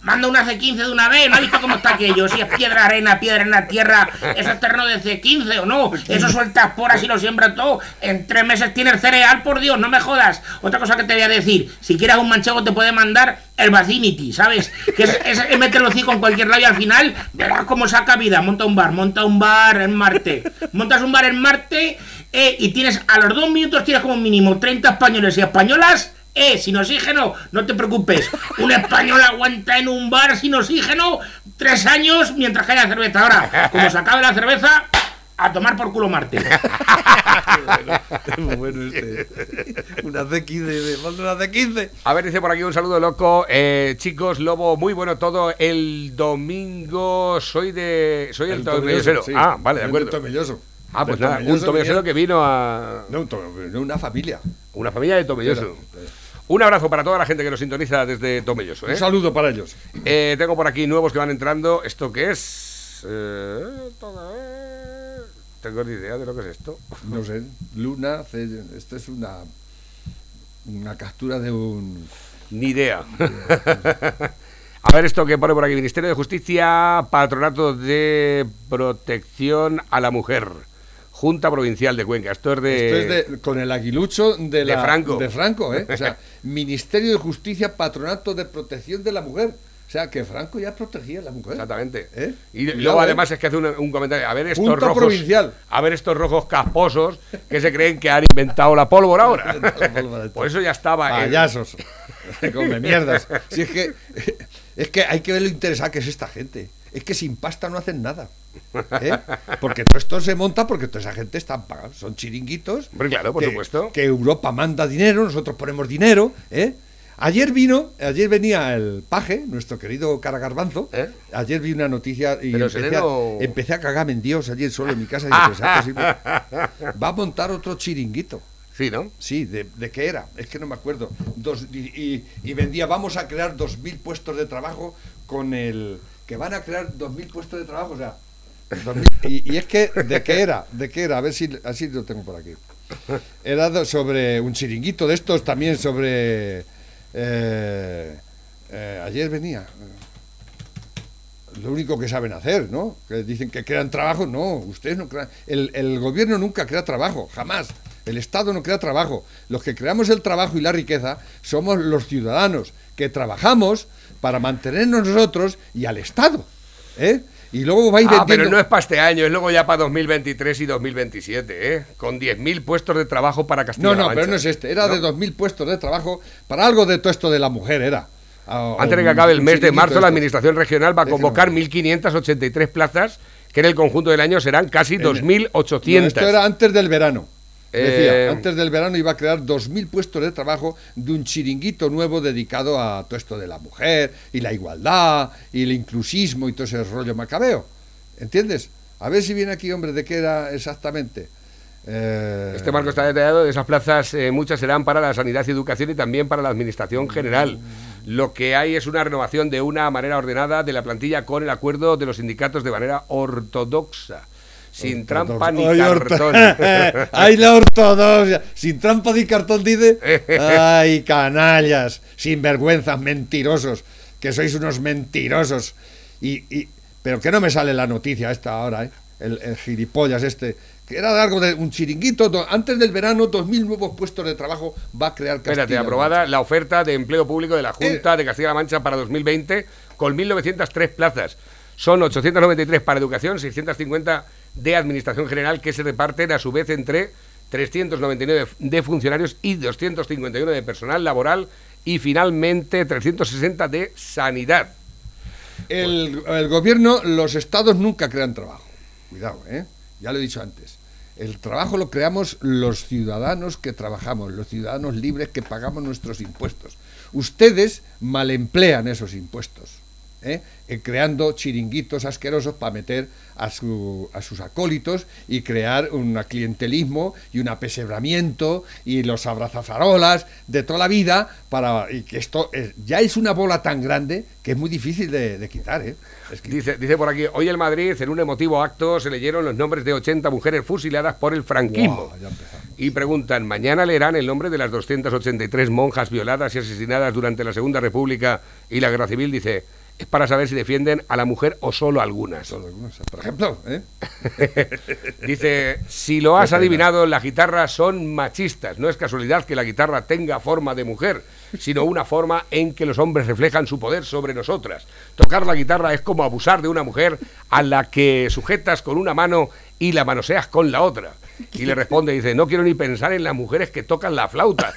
Manda una C15 de una vez, ¿no ha visto cómo está aquello? Si es piedra, arena, tierra, eso es terreno de C15 o no, eso suelta esporas y lo siembra todo, en 3 meses tienes cereal, por Dios, no me jodas. Otra cosa que te voy a decir, si quieres un manchego te puede mandar el Vacinity, ¿sabes? Que es meter el hocico en cualquier lado y al final verás cómo saca vida, monta un bar en Marte, montas un bar en Marte y tienes a los 2 minutos tienes como mínimo 30 españoles y españolas. Sin oxígeno, no te preocupes. Un español aguanta en un bar sin oxígeno 3 años mientras haya cerveza. Ahora, como se acabe la cerveza, a tomar por culo Marte. Bueno una C15. A ver, dice por aquí un saludo loco. Chicos, lobo, muy bueno todo. El domingo soy el Tomelloso. Sí. Ah, vale, de acuerdo. El Tomelloso. Ah, pues nada, un tomellosero que vino a... No, una familia. Una familia de tomelloso. Un abrazo para toda la gente que nos sintoniza desde Tomelloso, ¿eh? Un saludo para ellos. Tengo por aquí nuevos que van entrando. ¿Esto qué es? Tengo ni idea de lo que es esto. No sé, Luna... Esto es una captura de un... Ni idea. A ver esto que pone por aquí. Ministerio de Justicia, Patronato de Protección a la Mujer, Junta Provincial de Cuenca. Esto es con el aguilucho de Franco. De Franco, ¿eh? O sea, Ministerio de Justicia, Patronato de Protección de la Mujer. O sea, que Franco ya protegía a la mujer. Exactamente. ¿Eh? Y luego además es que hace un comentario. A ver estos Junta rojos. Provincial. A ver estos rojos casposos que se creen que han inventado la pólvora ahora. Por eso ya estaba... Payasos. Come mierdas. Si es que... Es que hay que ver lo interesada que es esta gente. Es que sin pasta no hacen nada, ¿eh? Porque todo esto se monta porque toda esa gente está pagada. Son chiringuitos. Hombre, claro, por supuesto. Que Europa manda dinero, nosotros ponemos dinero, ¿eh? Ayer venía el paje, nuestro querido cara garbanzo. Ayer vi una noticia y empecé a cagarme en Dios ayer solo en mi casa. Y va a montar otro chiringuito. Sí, ¿no? Sí, ¿de qué era? Es que no me acuerdo. Y vendía, vamos a crear 2.000 puestos de trabajo con el... Que van a crear 2.000 puestos de trabajo, o sea... 2000, y es que, ¿de qué era? A ver si así lo tengo por aquí. Era sobre un chiringuito de estos, también sobre... ayer venía... Lo único que saben hacer, ¿no? Que dicen que crean trabajo. No, ustedes no crean... El gobierno nunca crea trabajo, jamás. El Estado no crea trabajo. Los que creamos el trabajo y la riqueza somos los ciudadanos, que trabajamos para mantenernos nosotros y al Estado, ¿eh? Y luego vais vendiendo... pero no es para este año, es luego ya para 2023 y 2027, ¿eh? Con 10.000 puestos de trabajo para Castilla-La Mancha. No, pero no es este. Era de 2.000 puestos de trabajo para algo de todo esto de la mujer, era. Antes de que acabe el mes de marzo, la Administración Regional va a convocar 1.583 plazas, que en el conjunto del año serán casi 2.800. No, esto era antes del verano. Decía, antes del verano iba a crear 2.000 puestos de trabajo de un chiringuito nuevo dedicado a todo esto de la mujer y la igualdad y el inclusismo y todo ese rollo macabeo. ¿Entiendes? A ver si viene aquí, hombre, de qué era exactamente. Este marco está detallado. De esas plazas, muchas serán para la sanidad y educación y también para la administración general. Lo que hay es una renovación de una manera ordenada de la plantilla con el acuerdo de los sindicatos de manera ortodoxa. Sin trampa ni cartón. ¡Ay, la ortodoxia! Sin trampa ni cartón, dice. ¡Ay, canallas! Sinvergüenzas, mentirosos. Que sois unos mentirosos. Pero que no me sale la noticia esta ahora, ¿eh? El gilipollas este. Que era algo de un chiringuito. Antes del verano, 2.000 nuevos puestos de trabajo va a crear Castilla-La Mancha. Espérate, aprobada la oferta de empleo público de la Junta de Castilla-La Mancha para 2020 con 1.903 plazas. Son 893 para educación, 650 de Administración General, que se reparten a su vez entre 399 de funcionarios y 251 de personal laboral y finalmente 360 de sanidad. El gobierno, los estados nunca crean trabajo. Cuidado, ¿eh? Ya lo he dicho antes. El trabajo lo creamos los ciudadanos que trabajamos, los ciudadanos libres que pagamos nuestros impuestos. Ustedes malemplean esos impuestos, ¿eh? Creando chiringuitos asquerosos para meter a sus acólitos y crear un clientelismo y un apesebramiento y los abrazafarolas de toda la vida para, y que esto ya es una bola tan grande que es muy difícil de quitar, ¿eh? Es que... dice por aquí, hoy en Madrid en un emotivo acto se leyeron los nombres de 80 mujeres fusiladas por el franquismo. Wow, y preguntan, mañana leerán el nombre de las 283 monjas violadas y asesinadas durante la Segunda República y la Guerra Civil. Dice, es para saber si defienden a la mujer o solo algunas. Solo algunas, por ejemplo, ¿eh? Dice, si lo has adivinado, las guitarras son machistas. No es casualidad que la guitarra tenga forma de mujer, sino una forma en que los hombres reflejan su poder sobre nosotras. Tocar la guitarra es como abusar de una mujer a la que sujetas con una mano y la manoseas con la otra. Y le responde, dice, no quiero ni pensar en las mujeres que tocan la flauta.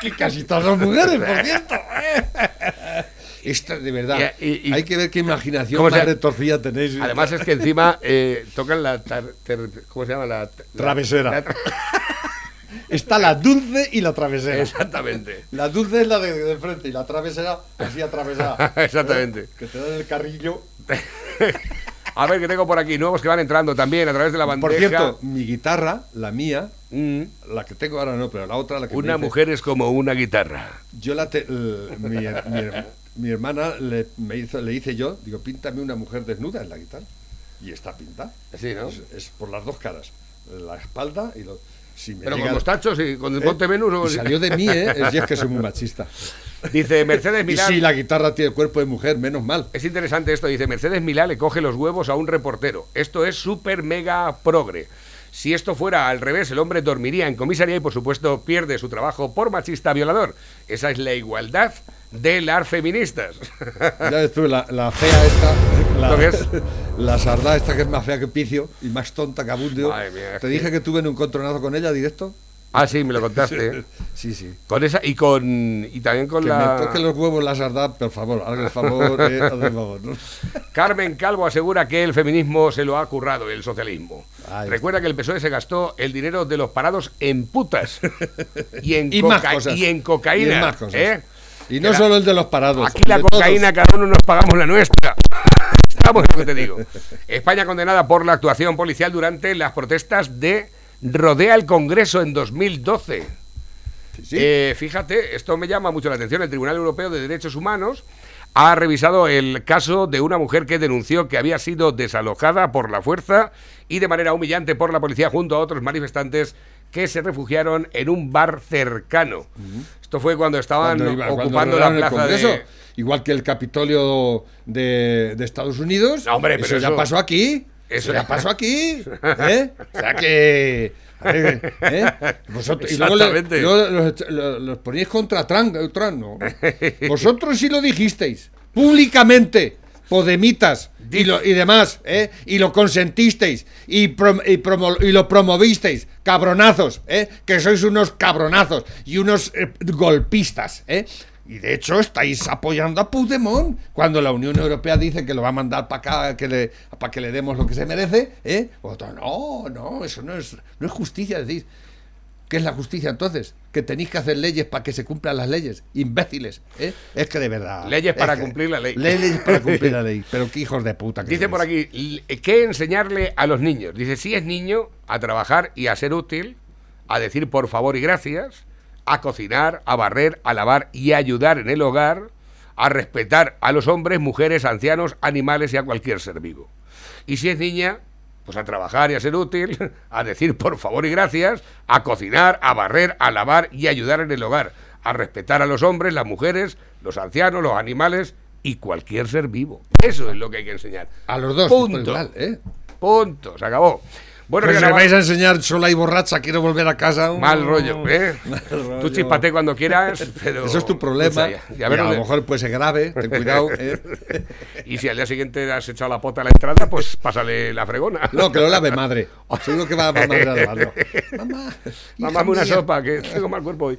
Que casi todas las mujeres, por cierto. Esto, de verdad, hay que ver qué imaginación más retorcida tenéis. Además es que encima tocan la... ¿cómo se llama? La travesera. Está la dulce y la travesera. Exactamente. La dulce es la de frente y la travesera así atravesada. Exactamente. ¿Verdad? Que te dan el carrillo. A ver, que tengo por aquí nuevos que van entrando también a través de la bandeja. Por cierto, mi guitarra, la mía, la que tengo ahora no, pero la otra... Una mujer es como una guitarra. Yo la... Mi hermana le hice yo, digo, píntame una mujer desnuda en la guitarra. Y está pintada. Sí, ¿no? Es por las dos caras, la espalda y los... Si pero llega... con los tachos y con el Monte Venus... O... Salió de mí, ¿eh? Es que soy muy machista. Dice Mercedes Milá... Y si la guitarra tiene cuerpo de mujer, menos mal. Es interesante esto, dice Mercedes Milá le coge los huevos a un reportero. Esto es súper mega progre. Si esto fuera al revés, el hombre dormiría en comisaría y, por supuesto, pierde su trabajo por machista violador. Esa es la igualdad de las feministas. Ya ves tú, la fea esta, la sarda esta que es más fea que Picio y más tonta que Abundio. Te dije que tuve un encontronazo con ella directo Ah, sí, me lo contaste. Sí, sí. Con esa y con y también con que la... me toque los huevos la sardá, por favor, hazle el favor, hazle el favor, ¿no? Carmen Calvo asegura que el feminismo se lo ha currado el socialismo. Ay, recuerda que el PSOE se gastó el dinero de los parados en putas y en, y en cocaína. Y en más cosas. ¿Eh? Y no solo el de los parados. Aquí la cocaína todos. Cada uno nos pagamos la nuestra. Vamos, lo que te digo. España condenada por la actuación policial durante las protestas de Rodea el Congreso en 2012. Sí, sí. Fíjate, esto me llama mucho la atención. El Tribunal Europeo de Derechos Humanos ha revisado el caso de una mujer que denunció que había sido desalojada por la fuerza y de manera humillante por la policía junto a otros manifestantes que se refugiaron en un bar cercano. Uh-huh. Esto fue cuando estaban ocupando la plaza de... Igual que el Capitolio de Estados Unidos. No, hombre, pero eso ya pasó aquí. Eso ya pasó aquí. ¿Eh? O sea que... Vosotros, y luego los poníais contra Trump, no. Vosotros sí lo dijisteis públicamente, podemitas y demás, y lo consentisteis y lo promovisteis, cabronazos, que sois unos cabronazos y unos golpistas, y de hecho estáis apoyando a Puigdemont cuando la Unión Europea dice que lo va a mandar para acá, para que le demos lo que se merece, vosotros, no, eso no es justicia. Decís, ¿qué es la justicia entonces? Que tenéis que hacer leyes para que se cumplan las leyes, imbéciles, es que de verdad leyes para cumplir la ley, leyes para cumplir la ley, pero qué hijos de puta que dice sois. Por aquí, ¿qué enseñarle a los niños? Dice, si es niño, a trabajar y a ser útil, a decir por favor y gracias, a cocinar, a barrer, a lavar y a ayudar en el hogar, a respetar a los hombres, mujeres, ancianos, animales y a cualquier ser vivo. Y si es niña, pues a trabajar y a ser útil, a decir por favor y gracias, a cocinar, a barrer, a lavar y a ayudar en el hogar, a respetar a los hombres, las mujeres, los ancianos, los animales y cualquier ser vivo. Eso es lo que hay que enseñar. A los dos. Punto. Igual, punto. Se acabó. Bueno, pues si me vais a enseñar sola y borracha, quiero volver a casa. Mal rollo, mal rollo. Tú chispate cuando quieras, pero... Eso es tu problema. Y a lo mejor pues es grave, ten cuidado. Y si al día siguiente has echado la pota a la entrada, pues pásale la fregona. No, que lo lave madre. Seguro que va a madre al barrio. Mamá, hazme una sopa, que tengo mal cuerpo hoy.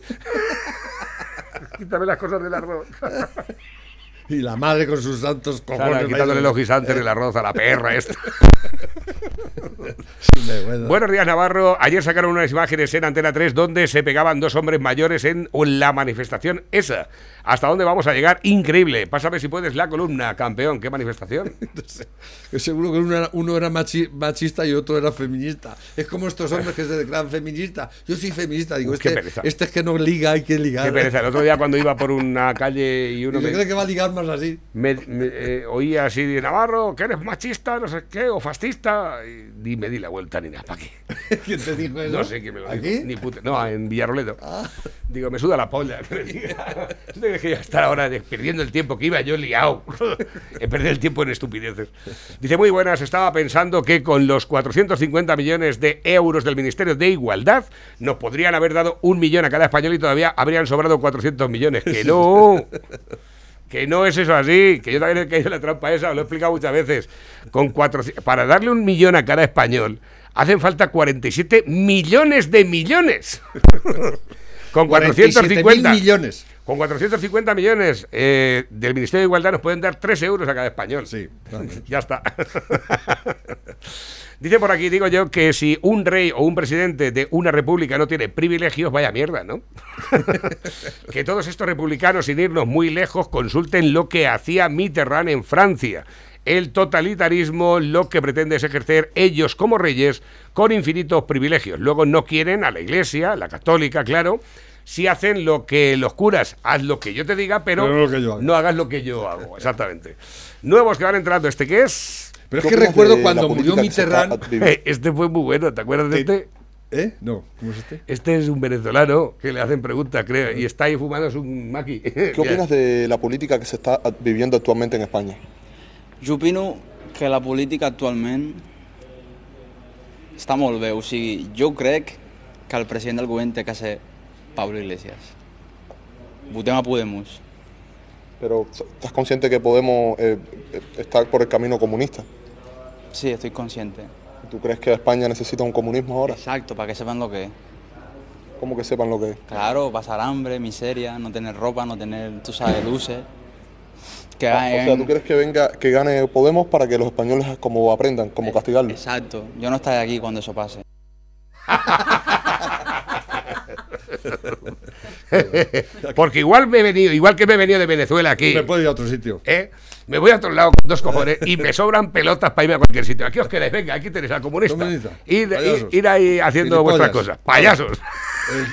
Quítame las cosas del arroz. Y la madre con sus santos cojones. Claro, quitándole los guisantes del arroz a la perra esta. Buenos días, Navarro. Ayer sacaron unas imágenes en Antena 3 donde se pegaban dos hombres mayores en la manifestación esa. ¿Hasta dónde vamos a llegar? Increíble. Pásame si puedes la columna, campeón. ¿Qué manifestación? No sé. Seguro que uno era machista y otro era feminista. Es como estos hombres que se declaran feministas. Yo soy feminista. Digo, este es que no liga, hay que ligar. Qué pereza. El otro día cuando iba por una calle y uno... ¿Cree que va a ligar más así? Oía así de Navarro, que eres machista, no sé qué, o fascista. Y me di la vuelta ni nada, ¿para qué? ¿Quién te dijo eso? No sé quién me lo dijo. ¿Aquí? Ni puta. No, en Villarroledo. Ah. Digo, me suda la polla. No dejé de estar ahora perdiendo el tiempo que iba yo liado. He perdido el tiempo en estupideces. Dice, muy buenas, estaba pensando que con los 450 millones de euros del Ministerio de Igualdad nos podrían haber dado 1 millón a cada español y todavía habrían sobrado 400 millones. ¡Que no! Que no es eso así, que yo también he caído en la trampa esa, lo he explicado muchas veces. Para darle 1 millón a cada español hacen falta 47 millones de millones. Con 450 millones. Con 450 millones del Ministerio de Igualdad nos pueden dar 3 euros a cada español. Sí, claro. Ya está. Dice por aquí, digo yo, que si un rey o un presidente de una república no tiene privilegios, vaya mierda, ¿no? Que todos estos republicanos, sin irnos muy lejos, consulten lo que hacía Mitterrand en Francia. El totalitarismo lo que pretende es ejercer ellos como reyes con infinitos privilegios. Luego no quieren a la Iglesia, la católica, claro. Si hacen lo que los curas, haz lo que yo te diga, pero no hagas lo que yo hago. Exactamente. Nuevos que van entrando, ¿este qué es? Pero es que recuerdo cuando murió Mitterrand. Este fue muy bueno, ¿te acuerdas de este? No, ¿cómo es este? Este es un venezolano que le hacen preguntas, creo, y está ahí fumando un maqui. ¿Qué opinas de la política que se está viviendo actualmente en España? Yo opino que la política actualmente está muy bien. O sigui, yo creo que el presidente del gobierno tiene que ser Pablo Iglesias. Votem a Podemos. Pero ¿estás consciente que Podemos estar por el camino comunista? Sí, estoy consciente. ¿Tú crees que España necesita un comunismo ahora? Exacto, para que sepan lo que es. ¿cómo que sepan lo que es? Claro, pasar hambre, miseria, no tener ropa, no tener, tú sabes, luces. Que o sea, ¿tú quieres que venga, que gane Podemos para que los españoles como aprendan, como castigarlo? Exacto, yo no estaré aquí cuando eso pase. Porque igual me he venido, igual que me he venido de Venezuela aquí. Me puedo ir a otro sitio. ¿Eh? Me voy a otro lado con dos cojones y me sobran pelotas para irme a cualquier sitio. Aquí os quedáis, venga, aquí tenéis al comunista. Ir ahí haciendo vuestras cosas. Payasos.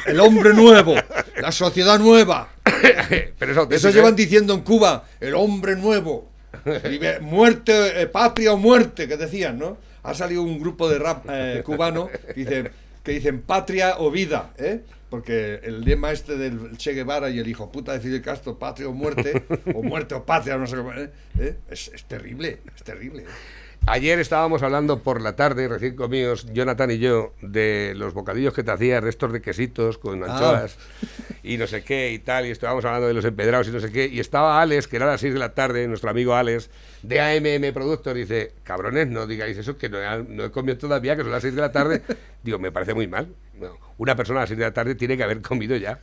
El hombre nuevo, la sociedad nueva. Pero eso llevan diciendo en Cuba, el hombre nuevo. Muerte, patria o muerte, que decían, ¿no? Ha salido un grupo de rap cubano que dicen patria o vida, ¿eh? Porque el lema este del Che Guevara y el hijo puta de Fidel Castro, patria o muerte o patria, no sé cómo, ¿eh? Es terrible, es terrible. Ayer estábamos hablando por la tarde, recién comidos, Jonathan y yo, de los bocadillos que te hacías, restos de quesitos con anchoas y no sé qué y tal, y estábamos hablando de los empedrados y no sé qué, y estaba Alex, que era a las 6 de la tarde, nuestro amigo Alex, de AMM Productos, dice, cabrones, no digáis eso, que no he comido todavía, que son las 6 de la tarde. Digo, me parece muy mal. No, una persona a las 6 de la tarde tiene que haber comido ya.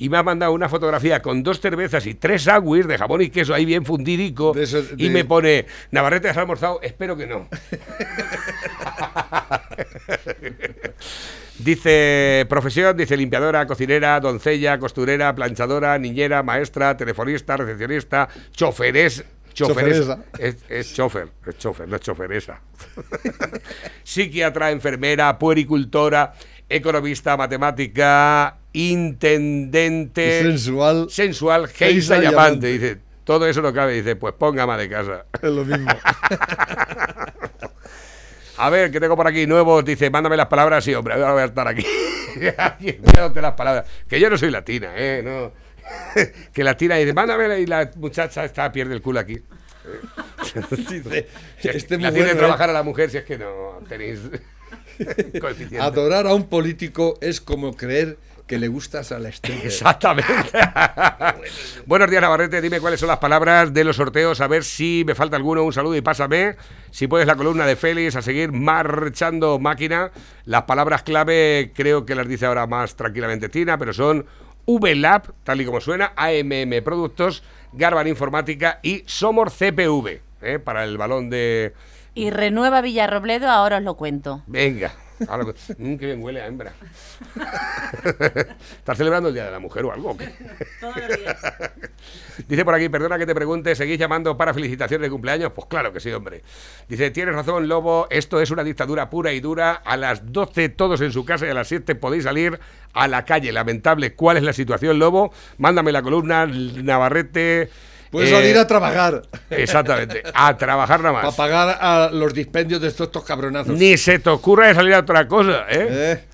Y me ha mandado una fotografía con 2 cervezas y 3 sándwiches de jamón y queso ahí bien fundidico. Y me pone, Navarrete, ¿has almorzado? Espero que no. Dice, profesión, dice, limpiadora, cocinera, doncella, costurera, planchadora, niñera, maestra, telefonista, recepcionista, choferés. Choferesa. Es chofer, no es choferesa. Psiquiatra, enfermera, puericultora, economista, matemática, intendente, sensual, geisa y amante. Dice, todo eso no cabe. Dice, pues póngame de casa. Es lo mismo. A ver, que tengo por aquí nuevos. Dice, mándame las palabras. Sí, hombre, ahora voy a estar aquí. Dándote las palabras. Que yo no soy latina, no. Que latina y dice, mándame, y la muchacha está, pierde el culo aquí. Dice, la tiene que trabajar a la mujer, si es que no tenéis. Adorar a un político es como creer que le gustas a la estrella. Exactamente. Buenos días, Navarrete, dime cuáles son las palabras de los sorteos, a ver si me falta alguno. Un saludo y pásame, si puedes, la columna de Félix, a seguir marchando máquina. Las palabras clave creo que las dice ahora más tranquilamente Tina, pero son VLAB, tal y como suena, AMM Productos, Garban Informática y Somor CPV, para el balón de... Y Renueva Villarrobledo, ahora os lo cuento. Venga. Ahora, qué bien huele a hembra. ¿Estás celebrando el Día de la Mujer o algo? Todos los días. Dice por aquí, perdona que te pregunte, ¿seguís llamando para felicitaciones de cumpleaños? Pues claro que sí, hombre. Dice, tienes razón, Lobo, esto es una dictadura pura y dura. A las 12 todos en su casa y a las 7 podéis salir a la calle. Lamentable, ¿cuál es la situación, Lobo? Mándame la columna, Navarrete... Puedes salir a trabajar. Exactamente, a trabajar nada más. Para pagar a los dispendios de estos cabronazos. Ni se te ocurra de salir a otra cosa,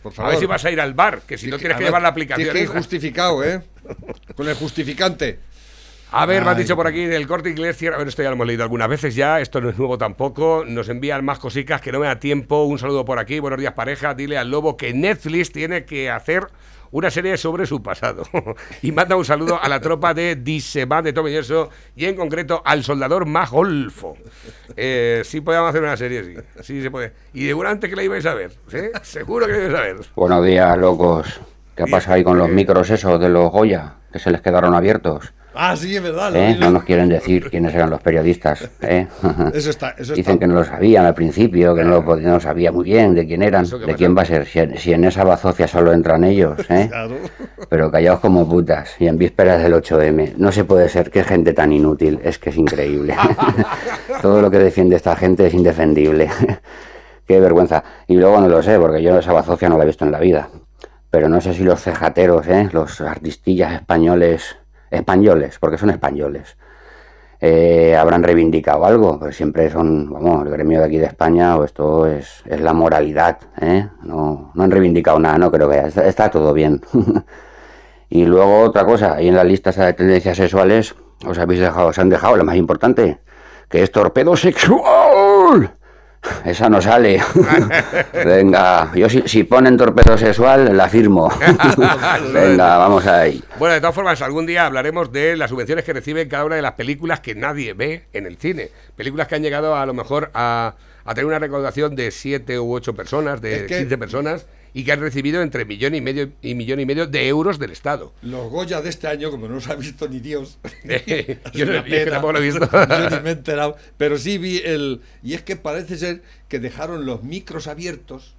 por favor. A ver si vas a ir al bar, que si no tienes que llevar la aplicación. Tienes que ir justificado, con el justificante. A ver, me han dicho por aquí del Corte Inglés, bueno, esto ya lo hemos leído algunas veces ya, esto no es nuevo tampoco, nos envían más cositas que no me da tiempo, un saludo por aquí, buenos días pareja, dile al Lobo que Netflix tiene que hacer una serie sobre su pasado. Y manda un saludo a la tropa de Disemán de Tomelloso y en concreto al soldador Majolfo. Sí podíamos hacer una serie, sí se puede. Y seguramente que la ibais a ver, seguro que la ibais a ver. Buenos días, locos. ¿Qué pasa ahí con los micros esos de los Goya, que se les quedaron abiertos? Ah, sí, es verdad. No nos quieren decir quiénes eran los periodistas. Eso está. Dicen que no lo sabían al principio, que no sabía muy bien de quién eran, de quién va a ser. Si en esa bazofia solo entran ellos, Claro. Pero callaos como putas y en vísperas del 8M. No se puede ser, qué gente tan inútil. Es que es increíble. Todo lo que defiende esta gente es indefendible. Qué vergüenza. Y luego no lo sé, porque yo esa bazofia no la he visto en la vida. Pero no sé si los cejateros, los artistillas españoles, porque son españoles, habrán reivindicado algo, pues siempre son, el gremio de aquí de España, o esto es la moralidad, no han reivindicado nada, no creo que haya, está todo bien. Y luego otra cosa, ahí en la lista de tendencias sexuales, os han dejado la más importante, que es torpedo sexual. Esa no sale. Venga, yo si ponen torpedo sexual, la firmo. Venga, vamos ahí. Bueno, de todas formas, algún día hablaremos de las subvenciones que reciben cada una de las películas que nadie ve en el cine. Películas que han llegado a lo mejor a tener una recaudación de 7 u 8 personas, de 15 personas. y que han recibido entre millón y medio de euros del Estado. Los Goya de este año, como no los ha visto ni Dios, yo tampoco lo he visto. Yo ni me he enterado, pero sí vi el... Y es que parece ser que dejaron los micros abiertos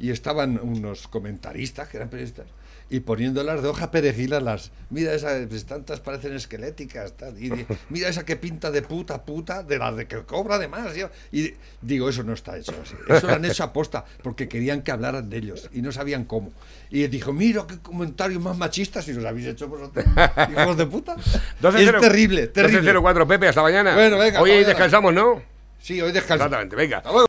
y estaban unos comentaristas, que eran periodistas, y poniéndolas de hoja perejil a las... Mira esas, tantas parecen esqueléticas, tal, y de, mira esa que pinta de puta, de la de que cobra de más. Y digo, eso no está hecho así. Eso lo han hecho aposta, porque querían que hablaran de ellos, y no sabían cómo. Y dijo, mira qué comentarios más machistas si los habéis hecho vosotros, hijos de puta. Es terrible, terrible. 12:04, Pepe, hasta mañana. Bueno, venga, hoy descansamos, ¿no? Sí, hoy descansamos. Exactamente, venga.